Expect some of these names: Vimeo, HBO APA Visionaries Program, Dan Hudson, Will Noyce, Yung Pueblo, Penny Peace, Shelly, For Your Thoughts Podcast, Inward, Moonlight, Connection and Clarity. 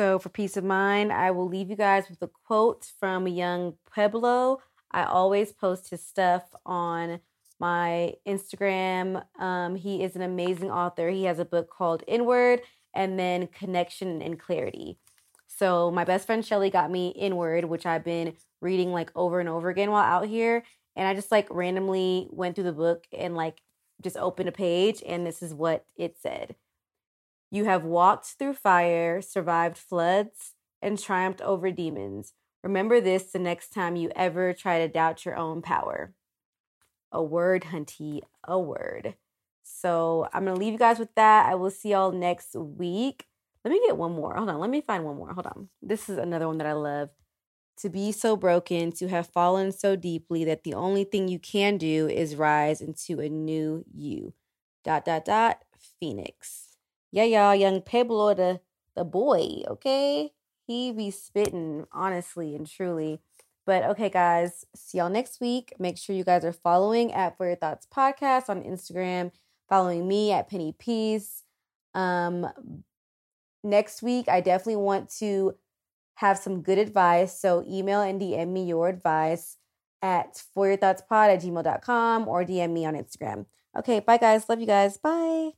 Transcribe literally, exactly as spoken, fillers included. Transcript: So for peace of mind, I will leave you guys with a quote from Yung Pueblo. I always post his stuff on my Instagram. Um, he is an amazing author. He has a book called Inward and then Connection and Clarity. So my best friend Shelly got me Inward, which I've been reading like over and over again while out here. And I just like randomly went through the book and like just opened a page, and this is what it said. You have walked through fire, survived floods, and triumphed over demons. Remember this the next time you ever try to doubt your own power. A word, hunty, a word. So I'm going to leave you guys with that. I will see y'all next week. Let me get one more. Hold on. Let me find one more. Hold on. This is another one that I love. To be so broken, to have fallen so deeply that the only thing you can do is rise into a new you. Dot, dot, dot. Phoenix. Yeah, y'all. Yung Pueblo, the, the boy. Okay. He be spitting honestly and truly. But okay, guys, see y'all next week. Make sure you guys are following at For Your Thoughts Podcast on Instagram, following me at Penny Peace. Um, next week, I definitely want to have some good advice. So email and D M me your advice at foryourthoughtspod at gmail dot com or D M me on Instagram. Okay, bye, guys. Love you guys. Bye.